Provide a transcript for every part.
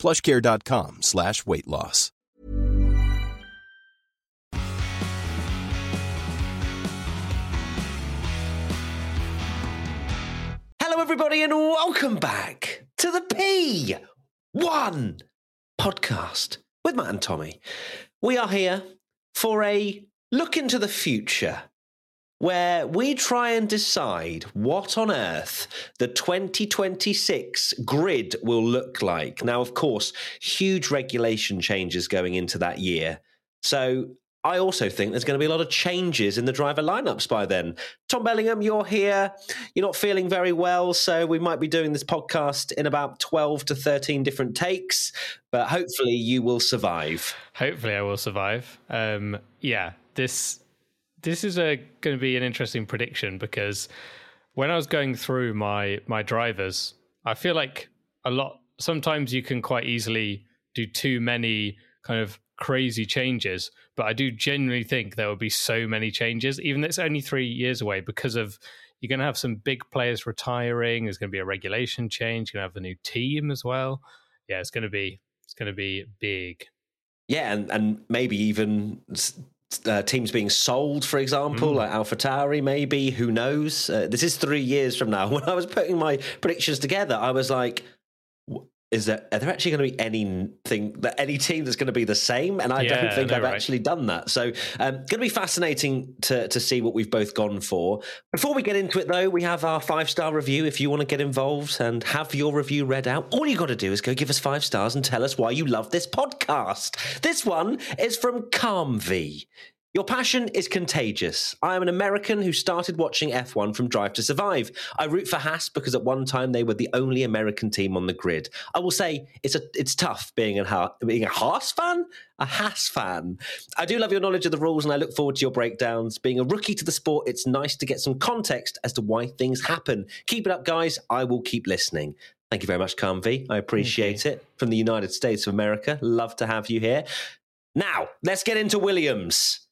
PlushCare.com/weight loss. Hello, everybody, and welcome back to the P1 podcast with Matt and Tommy. We are here for a look into the future, where we try and decide what on earth the 2026 grid will look like. Now, of course, huge regulation changes going into that year. So I also think there's going to be a lot of changes in the driver lineups by then. Tom Bellingham, you're here. You're not feeling very well, so we might be doing this podcast in about 12 to 13 different takes, but hopefully you will survive. Hopefully I will survive. This is going to be an interesting prediction, because when I was going through my drivers, I feel like a lot, sometimes you can quite easily do too many kind of crazy changes, but I do genuinely think there will be so many changes, even though it's only 3 years away, because of you're going to have some big players retiring, there's going to be a regulation change, you're going to have a new team as well. Yeah, it's going to be big. Yeah, and maybe even teams being sold, for example, like AlphaTauri, maybe, who knows? This is 3 years from now. When I was putting my predictions together, I was like, are there actually going to be any team that's going to be the same? And I don't think I've actually done that. So going to be fascinating to see what we've both gone for. Before we get into it, though, we have our 5-star review. If you want to get involved and have your review read out, all you got to do is go give us 5 stars and tell us why you love this podcast. This one is from Calmv. Your passion is contagious. I am an American who started watching F1 from Drive to Survive. I root for Haas because at one time they were the only American team on the grid. I will say it's tough being a Haas fan. A Haas fan. I do love your knowledge of the rules and I look forward to your breakdowns. Being a rookie to the sport, it's nice to get some context as to why things happen. Keep it up, guys. I will keep listening. Thank you very much, Calmv. I appreciate it. From the United States of America. Love to have you here. Now, let's get into Williams.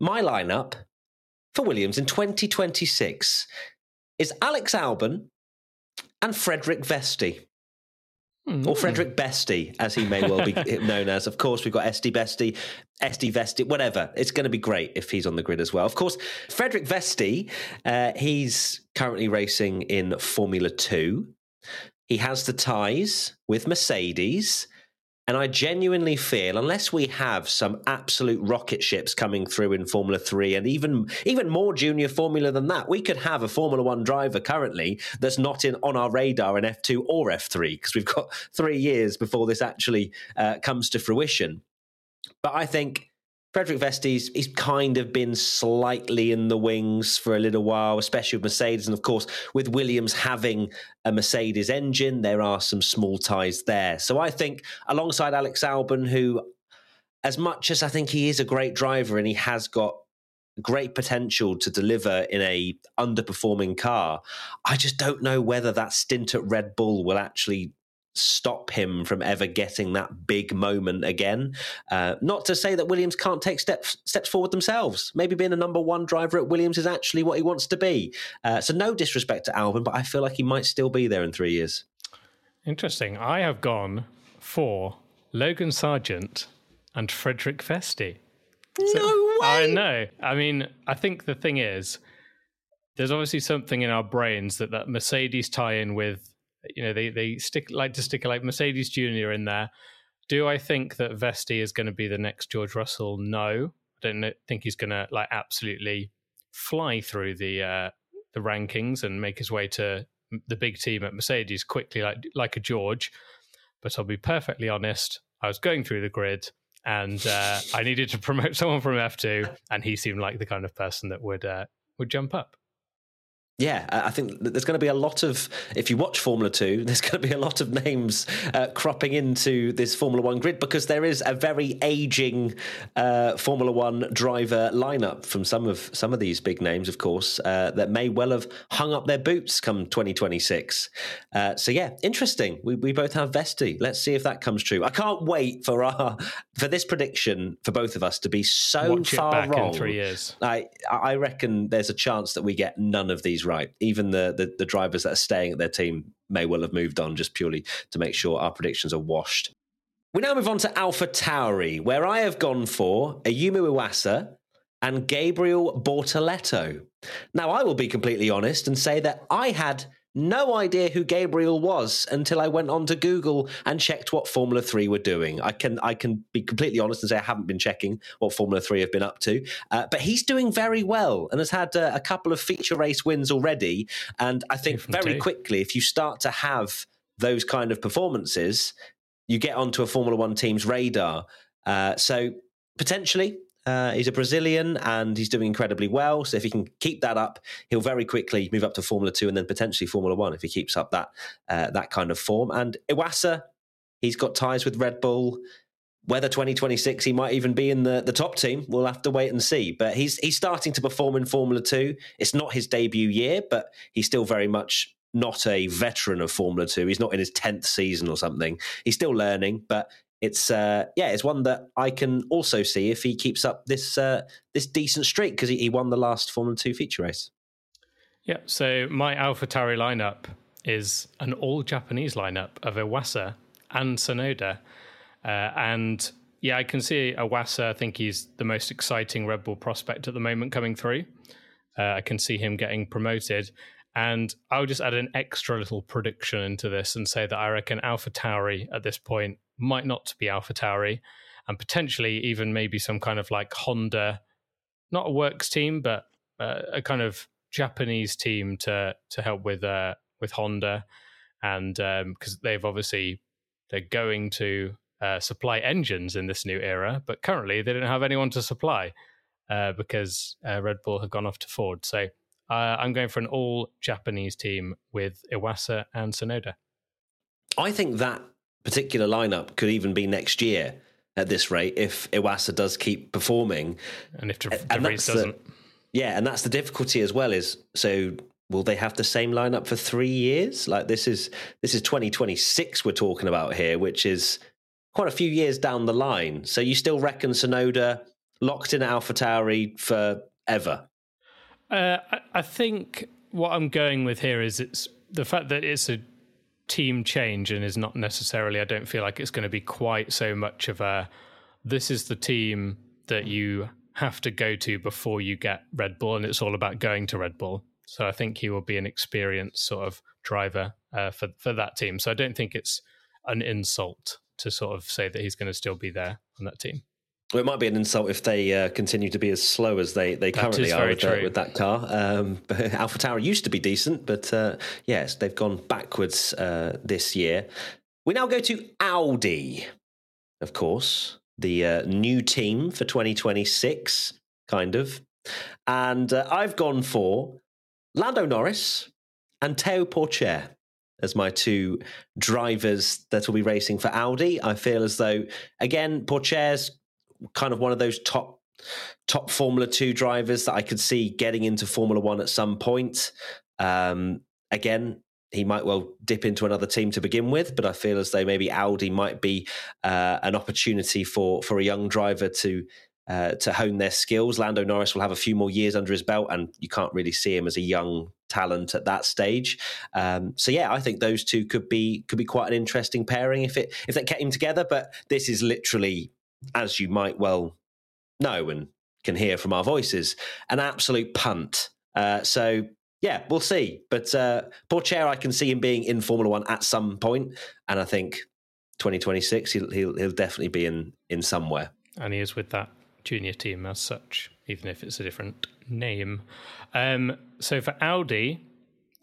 My lineup for Williams in 2026 is Alex Albon and Frederik Vesti, or Frederik Vesti, as he may well be known as. Of course, we've got Esti Besti, Esti Vesti, whatever. It's going to be great if he's on the grid as well. Of course, Frederik Vesti, he's currently racing in Formula 2. He has the ties with Mercedes. And I genuinely feel, unless we have some absolute rocket ships coming through in Formula 3 and even more junior formula than that, we could have a Formula 1 driver currently that's not on our radar in F2 or F3, because we've got 3 years before this actually comes to fruition. But I think Frederik Vesti's he's kind of been slightly in the wings for a little while, especially with Mercedes. And of course, with Williams having a Mercedes engine, there are some small ties there. So I think alongside Alex Albon, who, as much as I think he is a great driver and he has got great potential to deliver in a underperforming car, I just don't know whether that stint at Red Bull will actually stop him from ever getting that big moment again. Not to say that Williams can't take steps forward themselves. Maybe being a number one driver at Williams is actually what he wants to be. So no disrespect to Albon, but I feel like he might still be there in 3 years. Interesting. I have gone for Logan Sargeant and Frederik Vesti. No way! I know. I mean, I think the thing is, there's obviously something in our brains that Mercedes tie in with. You know, they like to stick Mercedes Jr. in there. Do I think that Vesti is going to be the next George Russell? No, I don't think he's going to like absolutely fly through the rankings and make his way to the big team at Mercedes quickly like a George. But I'll be perfectly honest. I was going through the grid and I needed to promote someone from F2, and he seemed like the kind of person that would jump up. Yeah, I think there's going to be a lot of, if you watch Formula 2, there's going to be a lot of names cropping into this Formula 1 grid, because there is a very ageing Formula 1 driver lineup from some of these big names, of course, that may well have hung up their boots come 2026. So yeah, interesting. We both have Vesti. Let's see if that comes true. I can't wait for this prediction for both of us to be so far wrong. Watch it back in 3 years. I reckon there's a chance that we get none of these right. Even the drivers that are staying at their team may well have moved on, just purely to make sure our predictions are washed. We now move on to AlphaTauri, where I have gone for Ayumu Iwasa and Gabriel Bortoletto. Now, I will be completely honest and say that I had no idea who Gabriel was until I went on to Google and checked what Formula 3 were doing. I can be completely honest and say I haven't been checking what Formula 3 have been up to, but he's doing very well and has had a couple of feature race wins already. And I think very quickly, if you start to have those kind of performances, you get onto a Formula 1 team's radar. So potentially... he's a Brazilian and he's doing incredibly well. So if he can keep that up, he'll very quickly move up to Formula 2 and then potentially Formula 1 if he keeps up that kind of form. And Iwasa, he's got ties with Red Bull. Whether 2026 he might even be in the top team, we'll have to wait and see. But he's starting to perform in Formula 2. It's not his debut year, but he's still very much not a veteran of Formula 2. He's not in his 10th season or something. He's still learning, but... It's one that I can also see if he keeps up this decent streak, because he won the last Formula 2 feature race. Yeah, so my AlphaTauri lineup is an all-Japanese lineup of Iwasa and Tsunoda. And yeah, I can see Iwasa. I think he's the most exciting Red Bull prospect at the moment coming through. I can see him getting promoted. And I'll just add an extra little prediction into this and say that I reckon AlphaTauri at this point might not be AlphaTauri, and potentially even maybe some kind of like Honda, not a works team, but a kind of Japanese team to help with Honda, and because they're going to supply engines in this new era, but currently they don't have anyone to supply because Red Bull have gone off to Ford. So I'm going for an all Japanese team with Iwasa and Tsunoda. I think that particular lineup could even be next year at this rate if Iwasa does keep performing. And if Devries doesn't. And that's the difficulty as well is, so will they have the same lineup for 3 years? Like this is 2026 we're talking about here, which is quite a few years down the line. So you still reckon Tsunoda locked in at AlphaTauri forever? I think what I'm going with here is it's the fact that it's a team change and is not necessarily, I don't feel like it's going to be quite so much of a, this is the team that you have to go to before you get Red Bull, and it's all about going to Red Bull. So I think he will be an experienced sort of driver for that team. So I don't think it's an insult to sort of say that he's going to still be there on that team. Well, it might be an insult if they continue to be as slow as they currently are with that car. AlphaTauri used to be decent, but yes, they've gone backwards this year. We now go to Audi, of course, the new team for 2026, kind of. And I've gone for Lando Norris and Théo Pourchaire as my two drivers that will be racing for Audi. I feel as though, again, Pourchaire's kind of one of those top Formula 2 drivers that I could see getting into Formula 1 at some point. Again, he might well dip into another team to begin with, but I feel as though maybe Audi might be an opportunity for a young driver to hone their skills. Lando Norris will have a few more years under his belt, and you can't really see him as a young talent at that stage. So yeah, I think those two could be quite an interesting pairing if they came together, but this is literally, as you might well know and can hear from our voices, an absolute punt. So, yeah, we'll see. But Pourchaire, I can see him being in Formula 1 at some point, and I think 2026, he'll definitely be in somewhere. And he is with that junior team as such, even if it's a different name. So for Audi,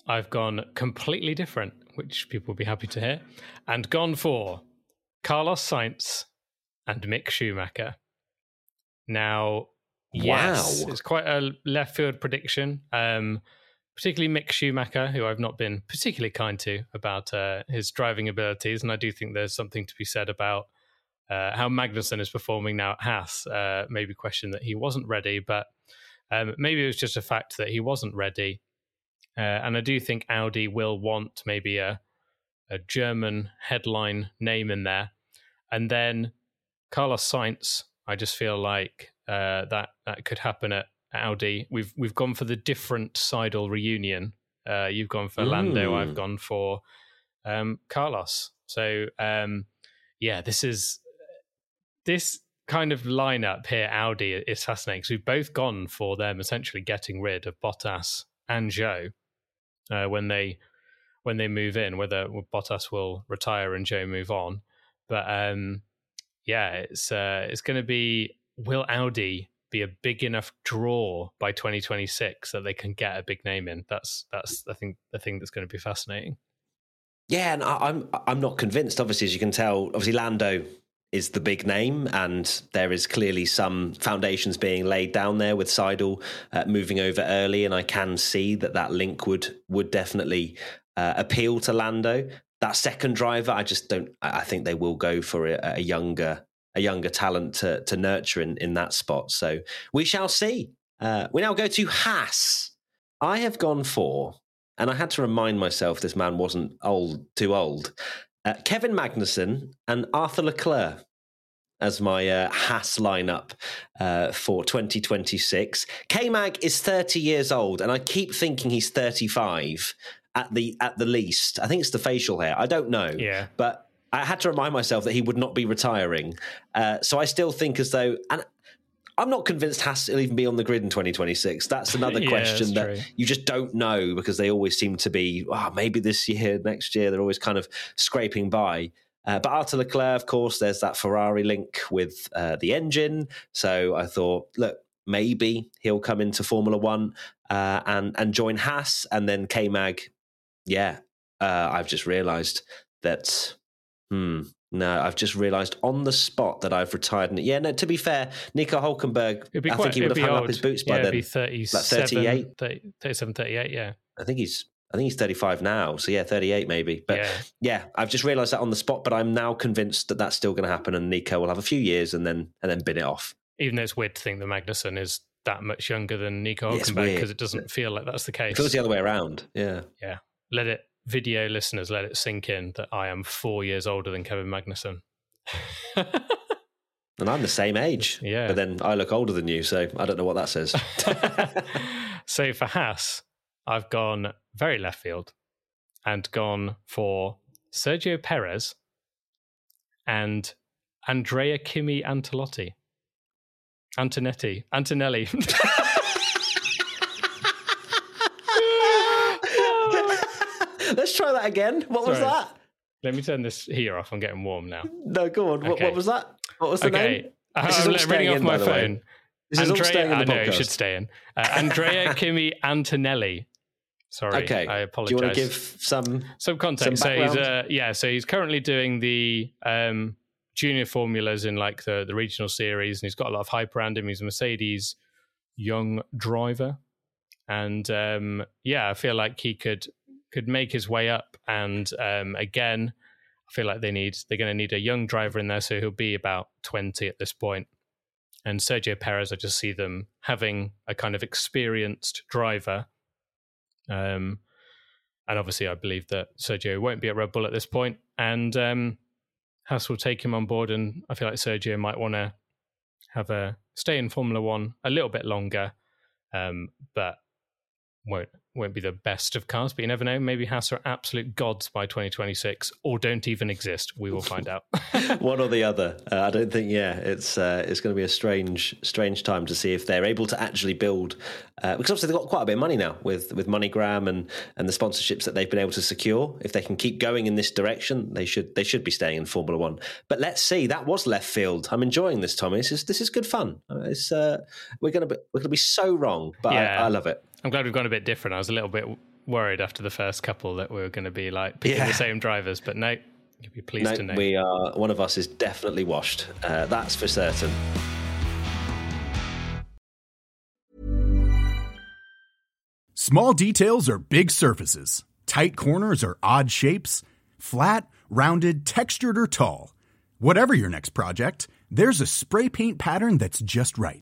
I've gone completely different, which people will be happy to hear, and gone for Carlos Sainz and Mick Schumacher. Now, yes, wow. It's quite a left field prediction. particularly Mick Schumacher, who I've not been particularly kind to about his driving abilities. And I do think there's something to be said about how Magnussen is performing now at Haas. Maybe question that he wasn't ready, but maybe it was just a fact that he wasn't ready. And I do think Audi will want maybe a German headline name in there. And then Carlos Sainz, I just feel like that could happen at Audi. We've gone for the different Seidel reunion. You've gone for Lando, I've gone for Carlos. So yeah, this kind of lineup here, Audi, is fascinating because we've both gone for them essentially getting rid of Bottas and Zhou when they move in, whether Bottas will retire and Zhou move on. But yeah, it's going to be, will Audi be a big enough draw by 2026 that they can get a big name in? That's I think the thing that's going to be fascinating. Yeah, and I'm not convinced. Obviously, as you can tell, obviously Lando is the big name, and there is clearly some foundations being laid down there with Seidel moving over early, and I can see that link would definitely appeal to Lando. That second driver, I think they will go for a younger talent to nurture in that spot. So we shall see. We now go to Haas. I have gone for, and I had to remind myself this man wasn't too old, Kevin Magnussen and Arthur Leclerc as my Haas lineup for 2026. K-Mag is 30 years old, and I keep thinking he's 35 at the least. I think it's the facial hair. I don't know. Yeah. But I had to remind myself that he would not be retiring. So I still think as though... And I'm not convinced Haas will even be on the grid in 2026. That's another question that's true. You just don't know, because they always seem to be, maybe this year, next year. They're always kind of scraping by. But Arthur Leclerc, of course, there's that Ferrari link with the engine. So I thought, look, maybe he'll come into Formula One and join Haas. And then K-Mag, I've just realised that... No, I've just realised on the spot that I've retired. And yeah, no, to be fair, Nico Hülkenberg, I think he would have hung up his boots by then. It'd be 38. 37, 38, yeah. I think he's 35 now, so yeah, 38 maybe. But yeah I've just realised that on the spot, but I'm now convinced that that's still going to happen, and Nico will have a few years and then bin it off. Even though it's weird to think that Magnussen is that much younger than Nico Hülkenberg, because it doesn't feel like that's the case. It feels the other way around, yeah. Yeah, video listeners, let it sink in that I am 4 years older than Kevin Magnussen. And I'm the same age. Yeah. But then I look older than you, so I don't know what that says. So for Haas, I've gone very left field and gone for Sergio Perez and Andrea Kimi Antonelli. Let's try that again. What was that? Let me turn this heater off. I'm getting warm now. No, go on. Okay. What was that? What was the name? I'm reading off my phone. This is all staying in the podcast. I know, it should stay in. Andrea Kimi Antonelli. Sorry, okay. I apologise. Do you want to give some context? Some background? So he's, he's currently doing the junior formulas in like the regional series, and he's got a lot of hype around him. He's a Mercedes young driver. And I feel like he could make his way up, and again, I feel like they're going to need a young driver in there, so he'll be about 20 at this point. And Sergio Perez, I just see them having a kind of experienced driver, and obviously I believe that Sergio won't be at Red Bull at this point, and Haas will take him on board, and I feel like Sergio might want to have a stay in Formula One a little bit longer, but won't be the best of cars, but you never know. Maybe Haas are absolute gods by 2026, or don't even exist. We will find out. One or the other. I don't think. Yeah, it's going to be a strange time to see if they're able to actually build, because obviously they've got quite a bit of money now with MoneyGram and the sponsorships that they've been able to secure. If they can keep going in this direction, they should be staying in Formula One. But let's see. That was left field. I'm enjoying this, Tommy. This is good fun. It's we're going to be so wrong, but yeah. I love it. I'm glad we've gone a bit different. I was a little bit worried after the first couple that we were going to be like picking the same drivers, but no, you'll be pleased to know. We are, one of us is definitely washed. That's for certain. Small details or big surfaces, tight corners or odd shapes, flat, rounded, textured, or tall. Whatever your next project, there's a spray paint pattern that's just right.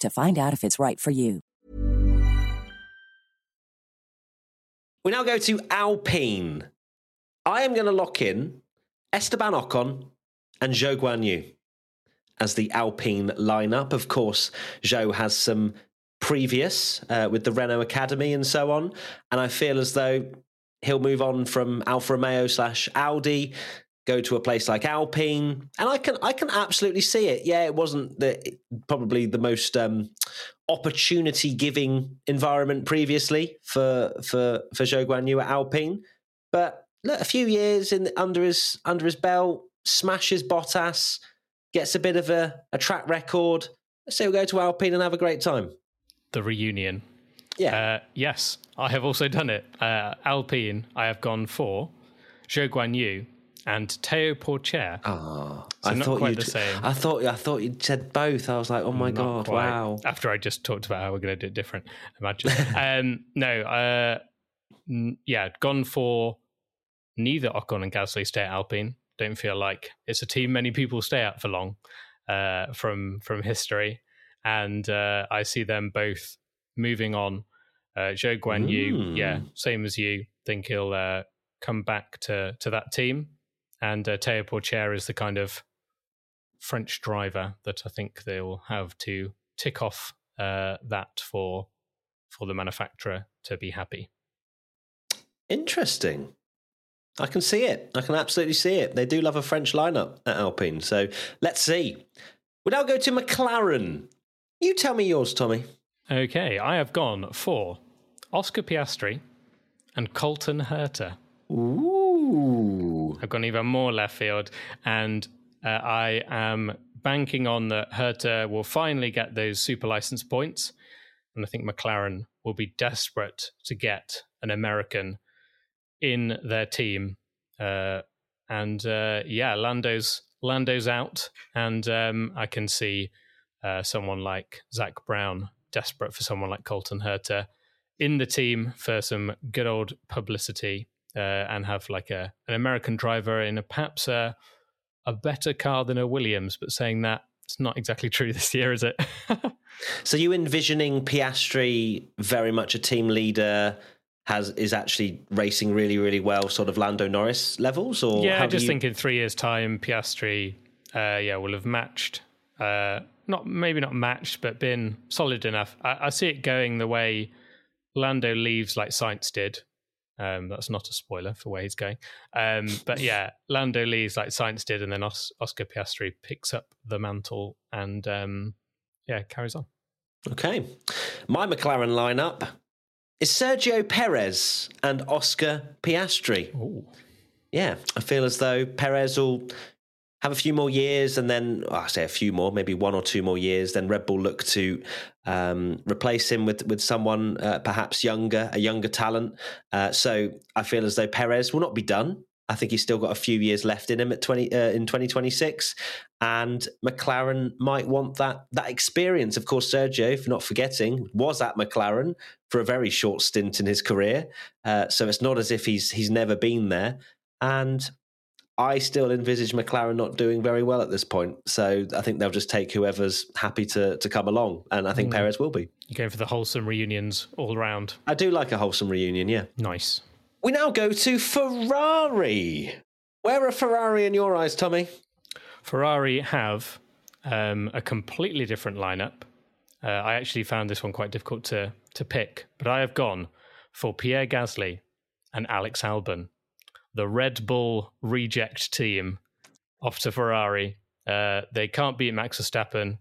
to find out if it's right for you. We now go to Alpine. I am going to lock in Esteban Ocon and Zhou Guanyu as the Alpine lineup. Of course, Zhou has some previous with the Renault Academy and so on, and I feel as though he'll move on from Alfa Romeo / Audi, go to a place like Alpine, and I can absolutely see it. Yeah, it wasn't probably the most opportunity-giving environment previously for Zhou Guanyu at Alpine, but look, a few years under his belt, smashes Bottas, gets a bit of a track record. So we'll go to Alpine and have a great time. The reunion. Yeah. Yes, I have also done it. Alpine, I have gone for Zhou Guanyu and Théo Pourchaire. Oh, so not quite the same. I thought you'd said both. I was like, oh my God, quite. Wow. After I just talked about how we're going to do it different, imagine. Gone for neither Ocon and Gasly stay at Alpine. Don't feel like it's a team many people stay at for long from history. And I see them both moving on. Zhou Guanyu, same as you. Think he'll come back to that team. And Théo Pourchaire is the kind of French driver that I think they'll have to tick off that for the manufacturer to be happy. Interesting. I can see it. I can absolutely see it. They do love a French lineup at Alpine. So let's see. We'll now go to McLaren. You tell me yours, Tommy. Okay, I have gone for Oscar Piastri and Colton Herta. Ooh. I've gone even more left field, and I am banking on that Herta will finally get those super license points, and I think McLaren will be desperate to get an American in their team. Lando's out, and I can see someone like Zach Brown desperate for someone like Colton Herta in the team for some good old publicity. And have like an American driver in perhaps a better car than a Williams, but saying that, it's not exactly true this year, is it? So you envisioning Piastri very much a team leader, is actually racing really, really well, sort of Lando Norris levels? Or yeah, I just think in 3 years' time, Piastri will have matched, but been solid enough. I see it going the way Lando leaves like Sainz did. That's not a spoiler for where he's going. Lando leaves like Sainz did, and then Oscar Piastri picks up the mantle and carries on. Okay. My McLaren lineup is Sergio Perez and Oscar Piastri. Ooh. Yeah, I feel as though Perez will have a few more years, and then maybe 1 or 2 more years. Then Red Bull look to replace him with someone perhaps younger, a younger talent. So I feel as though Perez will not be done I think he's still got a few years left in him at in 2026, and McLaren might want that experience. Of course, Sergio, if not forgetting, was at McLaren for a very short stint in his career, so it's not as if he's never been there. And I still envisage McLaren not doing very well at this point, so I think they'll just take whoever's happy to come along, and I think Perez will be. You're going for the wholesome reunions all round. I do like a wholesome reunion, yeah. Nice. We now go to Ferrari. Where are Ferrari in your eyes, Tommy? Ferrari have a completely different lineup. I actually found this one quite difficult to pick, but I have gone for Pierre Gasly and Alex Albon, the Red Bull reject team, off to Ferrari. They can't beat Max Verstappen.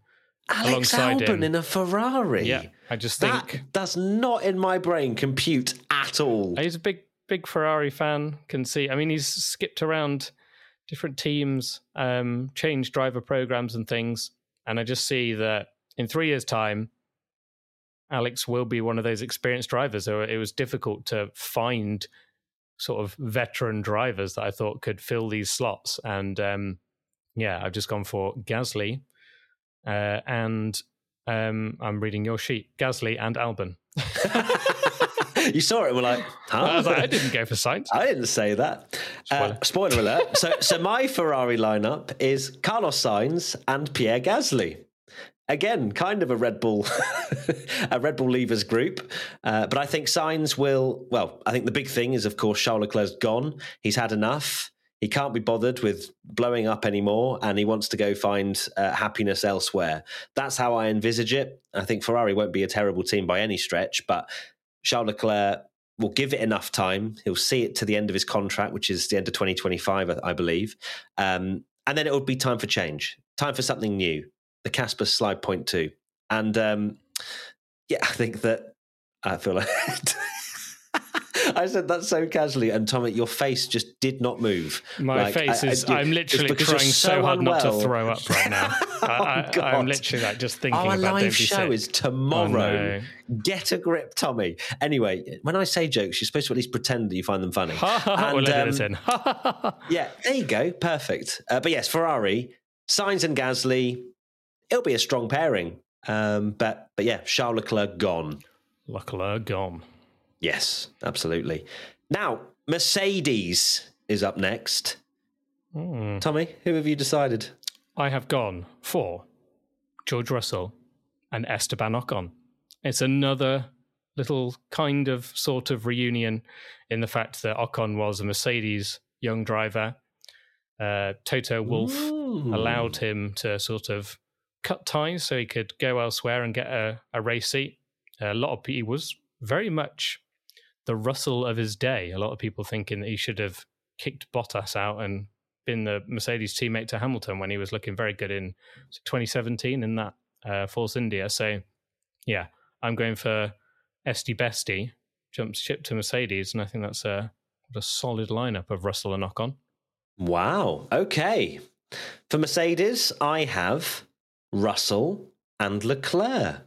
Alex Albon in a Ferrari? Yeah, I just think... That does not in my brain compute at all. He's a big Ferrari fan, can see. I mean, he's skipped around different teams, changed driver programs and things, and I just see that in 3 years' time, Alex will be one of those experienced drivers. So it was difficult to find sort of veteran drivers that I thought could fill these slots, and I've just gone for Gasly, and I'm reading your sheet, Gasly and Albon. You saw it and were like, huh? I was like, I didn't go for Sainz. I didn't say that. Spoiler alert. So my Ferrari lineup is Carlos Sainz and Pierre Gasly. Again, kind of a Red Bull, a Red Bull leavers group. But I think Sainz will, well, I think the big thing is, of course, Charles Leclerc's gone. He's had enough. He can't be bothered with blowing up anymore, and he wants to go find happiness elsewhere. That's how I envisage it. I think Ferrari won't be a terrible team by any stretch, but Charles Leclerc will give it enough time. He'll see it to the end of his contract, which is the end of 2025, I believe. And then it will be time for change, time for something new, the Casper slide point two. And I think that I feel like I said that so casually. And Tom, your face just did not move. My face is, I'm literally trying so hard not to throw up right now. I'm literally like just thinking about Our live show is tomorrow. Oh, no. Get a grip, Tommy. Anyway, when I say jokes, you're supposed to at least pretend that you find them funny. We'll edit this in. Yeah, there you go. Perfect. But yes, Ferrari, Sainz and Gasly, it'll be a strong pairing. But yeah, Charles Leclerc gone. Yes, absolutely. Now, Mercedes is up next. Tommy, who have you decided? I have gone for George Russell and Esteban Ocon. It's another little kind of sort of reunion in the fact that Ocon was a Mercedes young driver. Toto Wolff allowed him to sort of cut ties so he could go elsewhere and get a race seat. He was very much the Russell of his day. A lot of people thinking that he should have kicked Bottas out and been the Mercedes teammate to Hamilton when he was looking very good in 2017 in that Force India. So, yeah, I'm going for Esti Besti, jumps ship to Mercedes, and I think that's a solid lineup of Russell and Ocon. Wow. Okay. For Mercedes, I have Russell and Leclerc.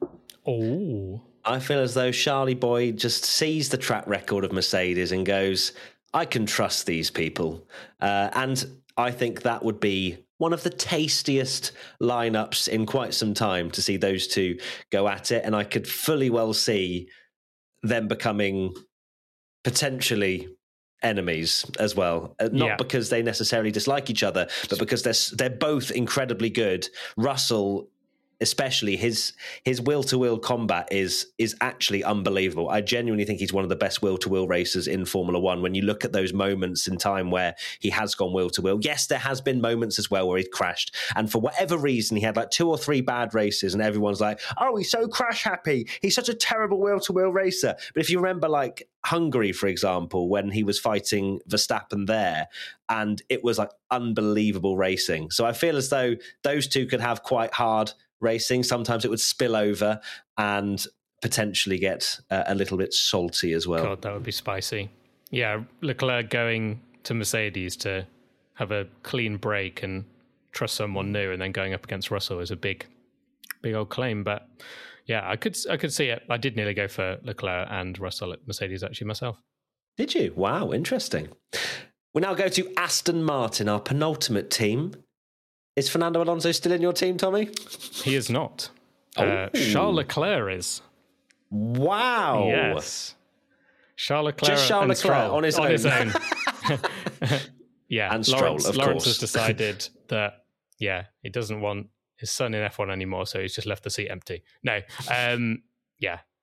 Oh. I feel as though Charlie Boy just sees the track record of Mercedes and goes, I can trust these people. And I think that would be one of the tastiest lineups in quite some time to see those two go at it. And I could fully well see them becoming potentially enemies as well. Because they necessarily dislike each other, but because they're both incredibly good. Russell, especially his will-to-will combat is actually unbelievable. I genuinely think he's one of the best will-to-will racers in Formula One. When you look at those moments in time where he has gone will-to-will, yes, there has been moments as well where he's crashed. And for whatever reason, he had like two or three bad races and everyone's like, oh, he's so crash happy. He's such a terrible will-to-will racer. But if you remember like Hungary, for example, when he was fighting Verstappen there, and it was like unbelievable racing. So I feel as though those two could have quite hard racing. Sometimes it would spill over and potentially get a little bit salty as well. God, that would be spicy. Yeah, Leclerc going to Mercedes to have a clean break and trust someone new, and then going up against Russell is a big old claim. But yeah, I could see it. I did nearly go for Leclerc and Russell at Mercedes actually myself. Did you? Wow, interesting. We now go to Aston Martin, our penultimate team. Is Fernando Alonso still in your team, Tommy? He is not. Charles Leclerc is. Wow. Yes. Charles Leclerc. Just Charles Leclerc on his own. Yeah. And Stroll, of course. Lawrence has decided that, he doesn't want his son in F1 anymore, so he's just left the seat empty. No.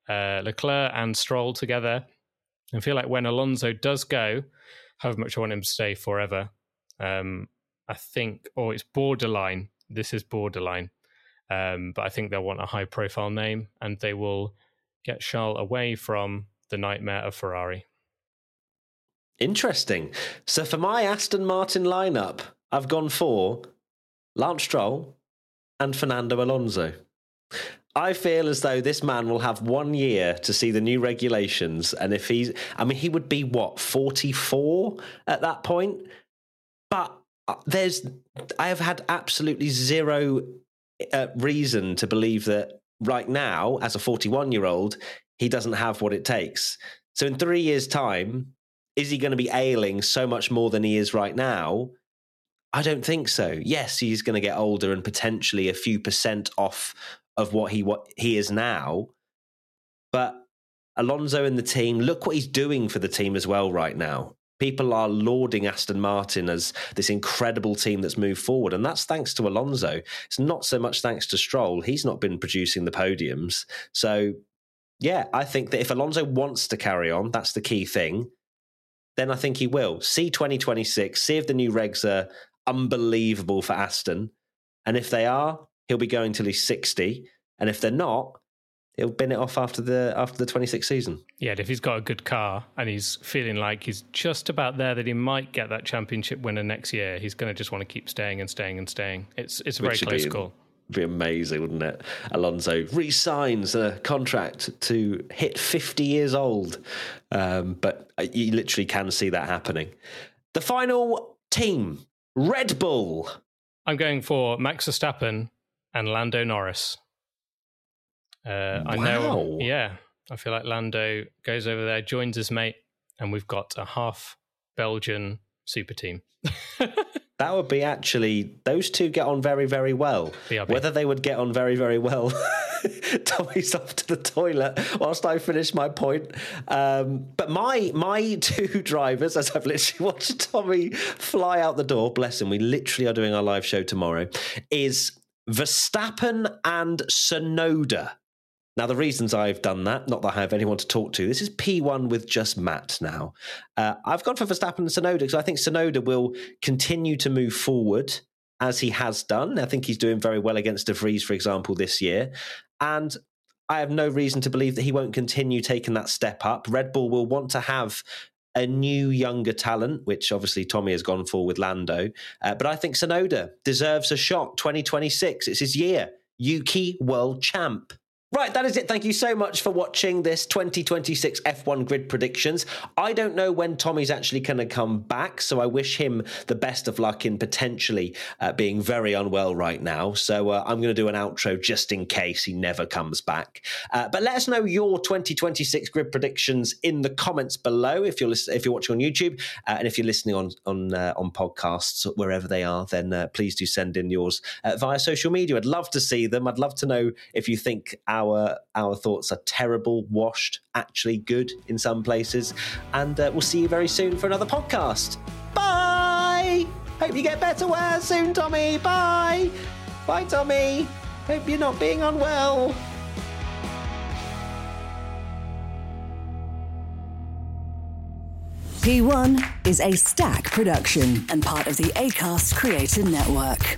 Leclerc and Stroll together. I feel like when Alonso does go, however much I want him to stay forever, I think, it's borderline. This is borderline. But I think they'll want a high-profile name, and they will get Charles away from the nightmare of Ferrari. Interesting. So for my Aston Martin lineup, I've gone for Lance Stroll and Fernando Alonso. I feel as though this man will have 1 year to see the new regulations, and if he would be, 44 at that point? But I have had absolutely zero reason to believe that right now, as a 41-year-old, he doesn't have what it takes. So in 3 years' time, is he going to be ailing so much more than he is right now? I don't think so. Yes, he's going to get older and potentially a few percent off of what he is now. But Alonso and the team, look what he's doing for the team as well right now. People are lauding Aston Martin as this incredible team that's moved forward, and that's thanks to Alonso. It's not so much thanks to Stroll. He's not been producing the podiums. So, I think that if Alonso wants to carry on, that's the key thing, then I think he will. See 2026, see if the new regs are unbelievable for Aston. And if they are, he'll be going till he's 60, and if they're not, he'll bin it off after the 26th season. Yeah, if he's got a good car and he's feeling like he's just about there that he might get that championship winner next year, he's going to just want to keep staying. It's a very close call. It'd be amazing, wouldn't it? Alonso re-signs a contract to hit 50 years old, but you literally can see that happening. The final team, Red Bull. I'm going for Max Verstappen and Lando Norris. I know. Yeah, I feel like Lando goes over there, joins his mate, and we've got a half Belgian super team. That would be those two get on very, very well. BRB. Whether they would get on very, very well, Tommy's off to the toilet whilst I finish my point. But my two drivers, as I've literally watched Tommy fly out the door, bless him, we literally are doing our live show tomorrow, is Verstappen and Tsunoda. Now, the reasons I've done that, not that I have anyone to talk to, this is P1 with just Matt now. I've gone for Verstappen and Tsunoda because I think Tsunoda will continue to move forward as he has done. I think he's doing very well against De Vries, for example, this year. And I have no reason to believe that he won't continue taking that step up. Red Bull will want to have a new, younger talent, which obviously Tommy has gone for with Lando. But I think Tsunoda deserves a shot. 2026, it's his year. Yuki World Champ. Right, that is it. Thank you so much for watching this 2026 F1 Grid Predictions. I don't know when Tommy's actually going to come back, so I wish him the best of luck in potentially being very unwell right now. So I'm going to do an outro just in case he never comes back. But let us know your 2026 Grid Predictions in the comments below if you're watching on YouTube, and if you're listening on podcasts, wherever they are, then please do send in yours via social media. I'd love to see them. I'd love to know if you think our thoughts are terrible, washed, actually good in some places, and we'll see you very soon for another podcast. Bye. Hope you get better well soon, Tommy. Bye Tommy. Hope you're not being unwell. P1 is a Stack production and part of the Acast Creator Network.